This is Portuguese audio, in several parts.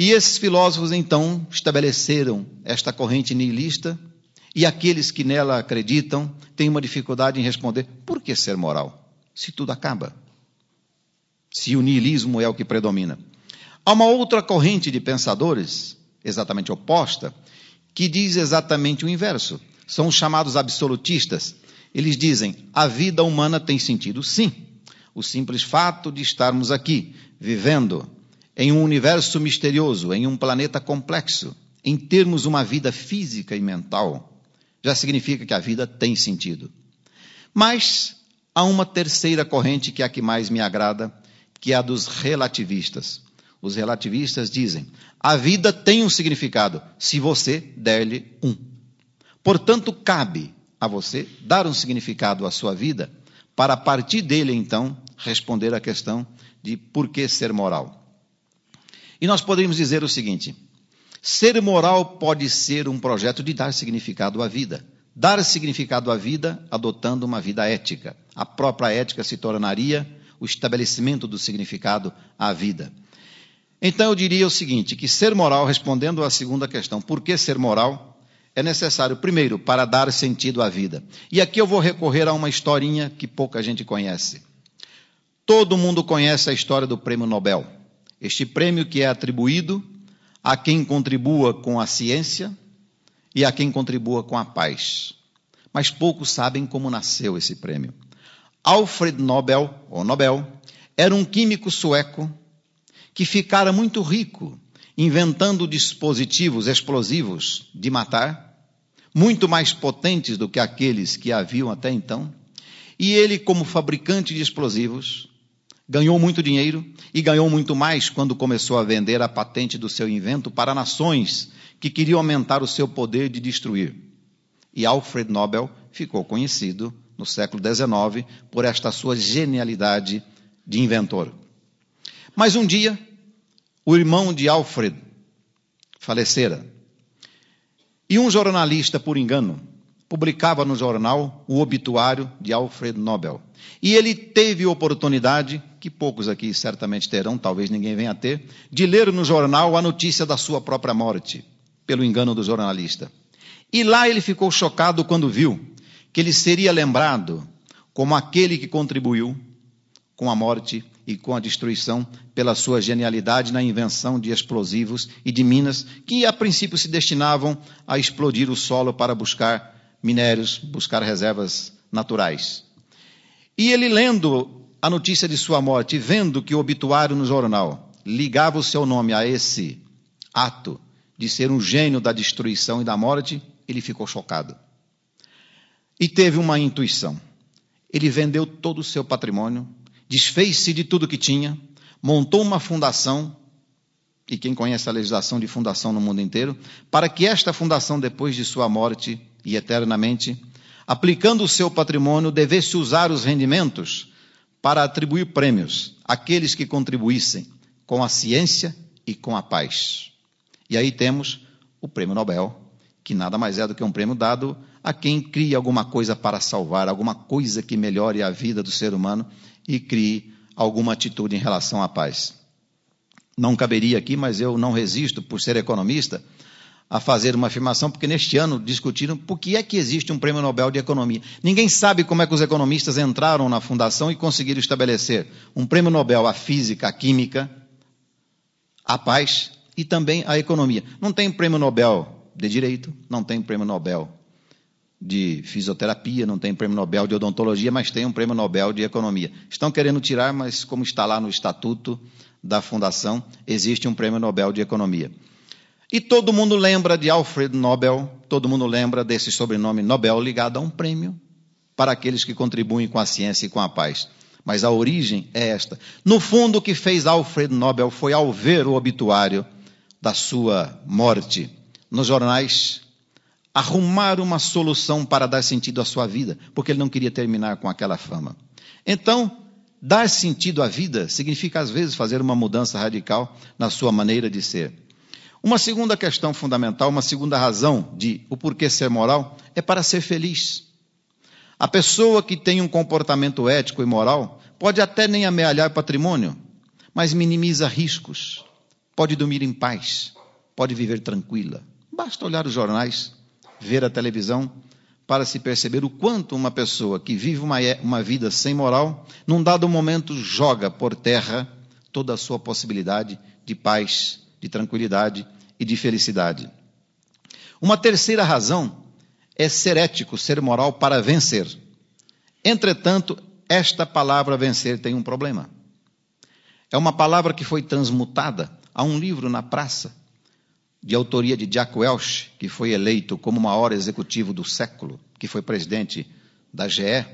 E esses filósofos, então, estabeleceram esta corrente nihilista, e aqueles que nela acreditam têm uma dificuldade em responder: por que ser moral, se tudo acaba? Se o nihilismo é o que predomina. Há uma outra corrente de pensadores, exatamente oposta, que diz exatamente o inverso. São os chamados absolutistas. Eles dizem: a vida humana tem sentido, sim. O simples fato de estarmos aqui, vivendo em um universo misterioso, em um planeta complexo, em termos uma vida física e mental, já significa que a vida tem sentido. Mas há uma terceira corrente, que é a que mais me agrada, que é a dos relativistas. Os relativistas dizem: a vida tem um significado, se você der-lhe um. Portanto, cabe a você dar um significado à sua vida, para a partir dele, então, responder à questão de por que ser moral. E nós poderíamos dizer o seguinte: ser moral pode ser um projeto de dar significado à vida. Dar significado à vida adotando uma vida ética. A própria ética se tornaria o estabelecimento do significado à vida. Então eu diria o seguinte, que ser moral, respondendo à segunda questão, por que ser moral, é necessário, primeiro, para dar sentido à vida. E aqui eu vou recorrer a uma historinha que pouca gente conhece. Todo mundo conhece a história do Prêmio Nobel. Este prêmio que é atribuído a quem contribua com a ciência e a quem contribua com a paz. Mas poucos sabem como nasceu esse prêmio. Alfred Nobel, ou Nobel, era um químico sueco que ficara muito rico, inventando dispositivos explosivos de matar, muito mais potentes do que aqueles que haviam até então. E ele, como fabricante de explosivos, ganhou muito dinheiro e ganhou muito mais quando começou a vender a patente do seu invento para nações que queriam aumentar o seu poder de destruir. E Alfred Nobel ficou conhecido, no século XIX, por esta sua genialidade de inventor. Mas um dia, o irmão de Alfred falecera. E um jornalista, por engano, publicava no jornal o obituário de Alfred Nobel. E ele teve oportunidade, que poucos aqui certamente terão, talvez ninguém venha a ter, de ler no jornal a notícia da sua própria morte, pelo engano do jornalista. E lá ele ficou chocado quando viu que ele seria lembrado como aquele que contribuiu com a morte e com a destruição pela sua genialidade na invenção de explosivos e de minas, que a princípio se destinavam a explodir o solo para buscar minérios, buscar reservas naturais. E ele, lendo a notícia de sua morte, vendo que o obituário no jornal ligava o seu nome a esse ato de ser um gênio da destruição e da morte, ele ficou chocado. E teve uma intuição. Ele vendeu todo o seu patrimônio, desfez-se de tudo que tinha, montou uma fundação, e quem conhece a legislação de fundação no mundo inteiro, para que esta fundação, depois de sua morte e eternamente, aplicando o seu patrimônio, devesse usar os rendimentos para atribuir prêmios àqueles que contribuíssem com a ciência e com a paz. E aí temos o Prêmio Nobel, que nada mais é do que um prêmio dado a quem cria alguma coisa para salvar, alguma coisa que melhore a vida do ser humano e crie alguma atitude em relação à paz. Não caberia aqui, mas eu não resisto, por ser economista, a fazer uma afirmação, porque neste ano discutiram por que é que existe um Prêmio Nobel de Economia. Ninguém sabe como é que os economistas entraram na fundação e conseguiram estabelecer um Prêmio Nobel à Física, à Química, à Paz e também à Economia. Não tem Prêmio Nobel de Direito, não tem Prêmio Nobel de Fisioterapia, não tem Prêmio Nobel de Odontologia, mas tem um Prêmio Nobel de Economia. Estão querendo tirar, mas como está lá no estatuto da fundação, existe um Prêmio Nobel de Economia. E todo mundo lembra de Alfred Nobel, todo mundo lembra desse sobrenome Nobel ligado a um prêmio para aqueles que contribuem com a ciência e com a paz. Mas a origem é esta. No fundo, o que fez Alfred Nobel foi, ao ver o obituário da sua morte nos jornais, arrumar uma solução para dar sentido à sua vida, porque ele não queria terminar com aquela fama. Então, dar sentido à vida significa, às vezes, fazer uma mudança radical na sua maneira de ser. Uma segunda questão fundamental, uma segunda razão de o porquê ser moral, é para ser feliz. A pessoa que tem um comportamento ético e moral pode até nem amealhar patrimônio, mas minimiza riscos, pode dormir em paz, pode viver tranquila. Basta olhar os jornais, ver a televisão, para se perceber o quanto uma pessoa que vive uma vida sem moral, num dado momento joga por terra toda a sua possibilidade de paz, de tranquilidade e de felicidade. Uma terceira razão é ser ético, ser moral para vencer. Entretanto, esta palavra vencer tem um problema. É uma palavra que foi transmutada a um livro na praça, de autoria de Jack Welch, que foi eleito como o maior executivo do século, que foi presidente da GE,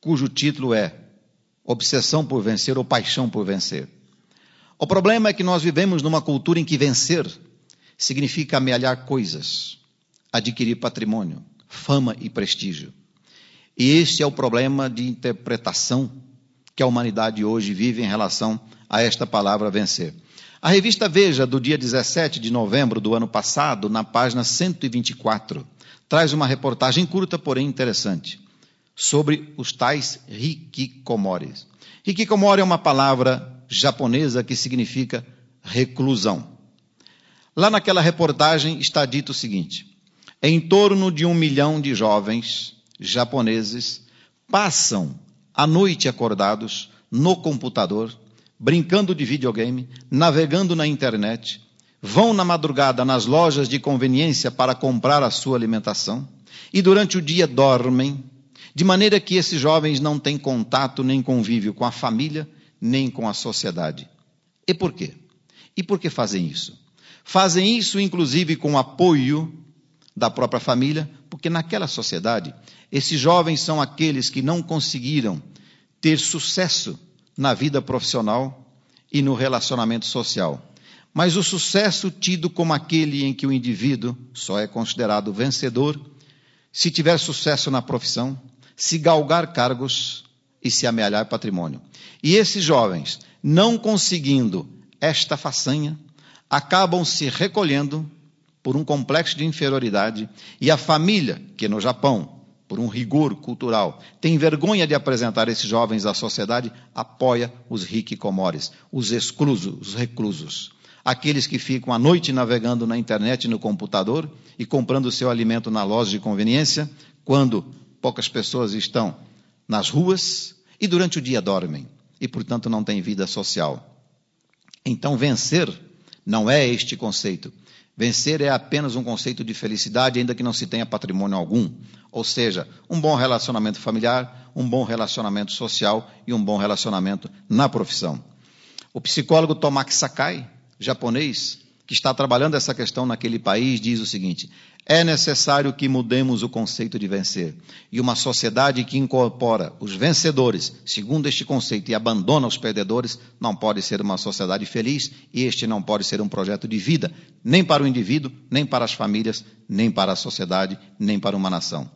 cujo título é Obsessão por Vencer ou Paixão por Vencer. O problema é que nós vivemos numa cultura em que vencer significa amealhar coisas, adquirir patrimônio, fama e prestígio. E este é o problema de interpretação que a humanidade hoje vive em relação a esta palavra vencer. A revista Veja, do dia 17 de novembro do ano passado, na página 124, traz uma reportagem curta, porém interessante, sobre os tais hikikomoris. Hikikomori é uma palavra japonesa que significa reclusão. Lá naquela reportagem está dito o seguinte: em torno de 1 milhão de jovens japoneses passam à noite acordados no computador, brincando de videogame, navegando na internet, vão na madrugada nas lojas de conveniência para comprar a sua alimentação e durante o dia dormem, de maneira que esses jovens não têm contato nem convívio com a família, nem com a sociedade. E por quê? E por que fazem isso? Fazem isso, inclusive, com o apoio da própria família, porque naquela sociedade, esses jovens são aqueles que não conseguiram ter sucesso na vida profissional e no relacionamento social. Mas o sucesso tido como aquele em que o indivíduo só é considerado vencedor se tiver sucesso na profissão, se galgar cargos e se amealhar patrimônio. E esses jovens, não conseguindo esta façanha, acabam se recolhendo por um complexo de inferioridade e a família, que no Japão, por um rigor cultural, tem vergonha de apresentar esses jovens à sociedade, apoia os hikikomoris, os exclusos, os reclusos, aqueles que ficam à noite navegando na internet, no computador e comprando seu alimento na loja de conveniência, quando poucas pessoas estão nas ruas e durante o dia dormem e, portanto, não têm vida social. Então, vencer não é este conceito. Vencer é apenas um conceito de felicidade, ainda que não se tenha patrimônio algum. Ou seja, um bom relacionamento familiar, um bom relacionamento social e um bom relacionamento na profissão. O psicólogo Tomaki Sakai, japonês, que está trabalhando essa questão naquele país, diz o seguinte: é necessário que mudemos o conceito de vencer. E uma sociedade que incorpora os vencedores, segundo este conceito, e abandona os perdedores, não pode ser uma sociedade feliz, e este não pode ser um projeto de vida, nem para o indivíduo, nem para as famílias, nem para a sociedade, nem para uma nação.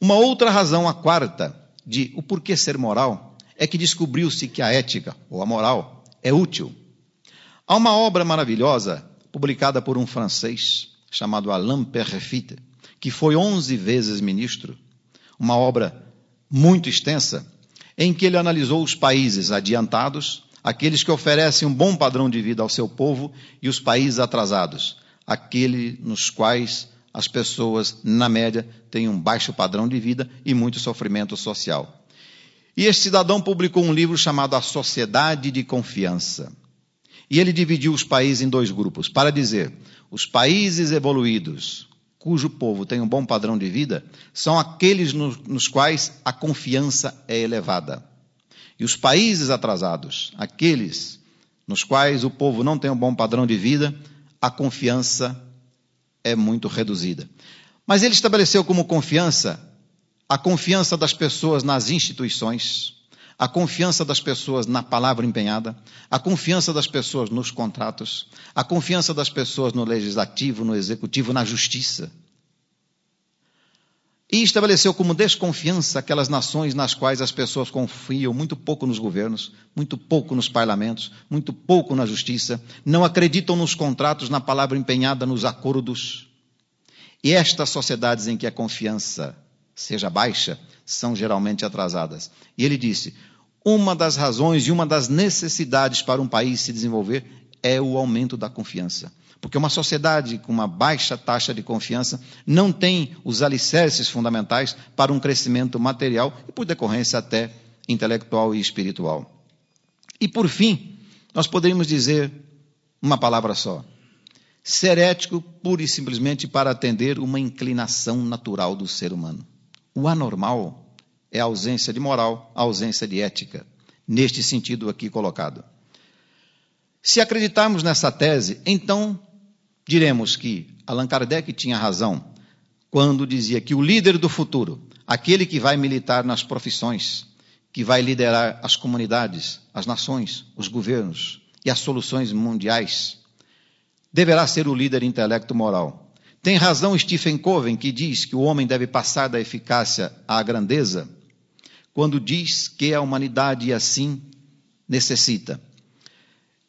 Uma outra razão, a quarta, de o porquê ser moral, é que descobriu-se que a ética, ou a moral, é útil. Há uma obra maravilhosa, publicada por um francês, chamado Alain Peyrefitte, que foi 11 vezes ministro, uma obra muito extensa, em que ele analisou os países adiantados, aqueles que oferecem um bom padrão de vida ao seu povo, e os países atrasados, aqueles nos quais as pessoas, na média, têm um baixo padrão de vida e muito sofrimento social. E este cidadão publicou um livro chamado A Sociedade de Confiança. E ele dividiu os países em 2 grupos, para dizer: os países evoluídos, cujo povo tem um bom padrão de vida, são aqueles nos quais a confiança é elevada. E os países atrasados, aqueles nos quais o povo não tem um bom padrão de vida, a confiança é muito reduzida. Mas ele estabeleceu como confiança a confiança das pessoas nas instituições, a confiança das pessoas na palavra empenhada, a confiança das pessoas nos contratos, a confiança das pessoas no legislativo, no executivo, na justiça. E estabeleceu como desconfiança aquelas nações nas quais as pessoas confiam muito pouco nos governos, muito pouco nos parlamentos, muito pouco na justiça, não acreditam nos contratos, na palavra empenhada, nos acordos. E estas sociedades em que a confiança seja baixa, são geralmente atrasadas. E ele disse: uma das razões e uma das necessidades para um país se desenvolver é o aumento da confiança. Porque uma sociedade com uma baixa taxa de confiança não tem os alicerces fundamentais para um crescimento material e, por decorrência, até intelectual e espiritual. E, por fim, nós poderíamos dizer uma palavra só. Ser ético pura e simplesmente para atender uma inclinação natural do ser humano. O anormal é a ausência de moral, a ausência de ética, neste sentido aqui colocado. Se acreditarmos nessa tese, então diremos que Allan Kardec tinha razão quando dizia que o líder do futuro, aquele que vai militar nas profissões, que vai liderar as comunidades, as nações, os governos e as soluções mundiais, deverá ser o líder intelecto-moral. Tem razão Stephen Covey, que diz que o homem deve passar da eficácia à grandeza, quando diz que a humanidade assim necessita.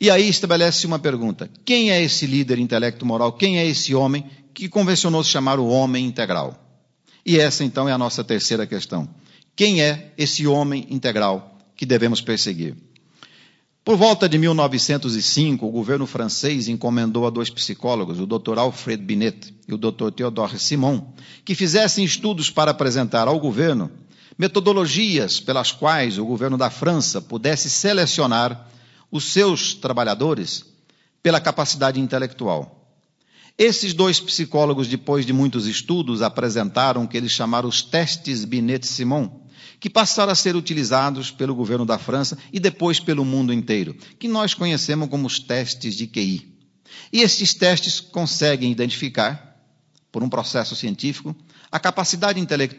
E aí estabelece uma pergunta: quem é esse líder intelecto-moral? Quem é esse homem que convencionou-se chamar o homem integral? E essa, então, é a nossa terceira questão. Quem é esse homem integral que devemos perseguir? Por volta de 1905, o governo francês encomendou a dois psicólogos, o Dr. Alfred Binet e o Dr. Binet-Simon, que fizessem estudos para apresentar ao governo metodologias pelas quais o governo da França pudesse selecionar os seus trabalhadores pela capacidade intelectual. Esses dois psicólogos, depois de muitos estudos, apresentaram o que eles chamaram os testes Binet-Simon, que passaram a ser utilizados pelo governo da França e depois pelo mundo inteiro, que nós conhecemos como os testes de QI. E esses testes conseguem identificar, por um processo científico, a capacidade intelectual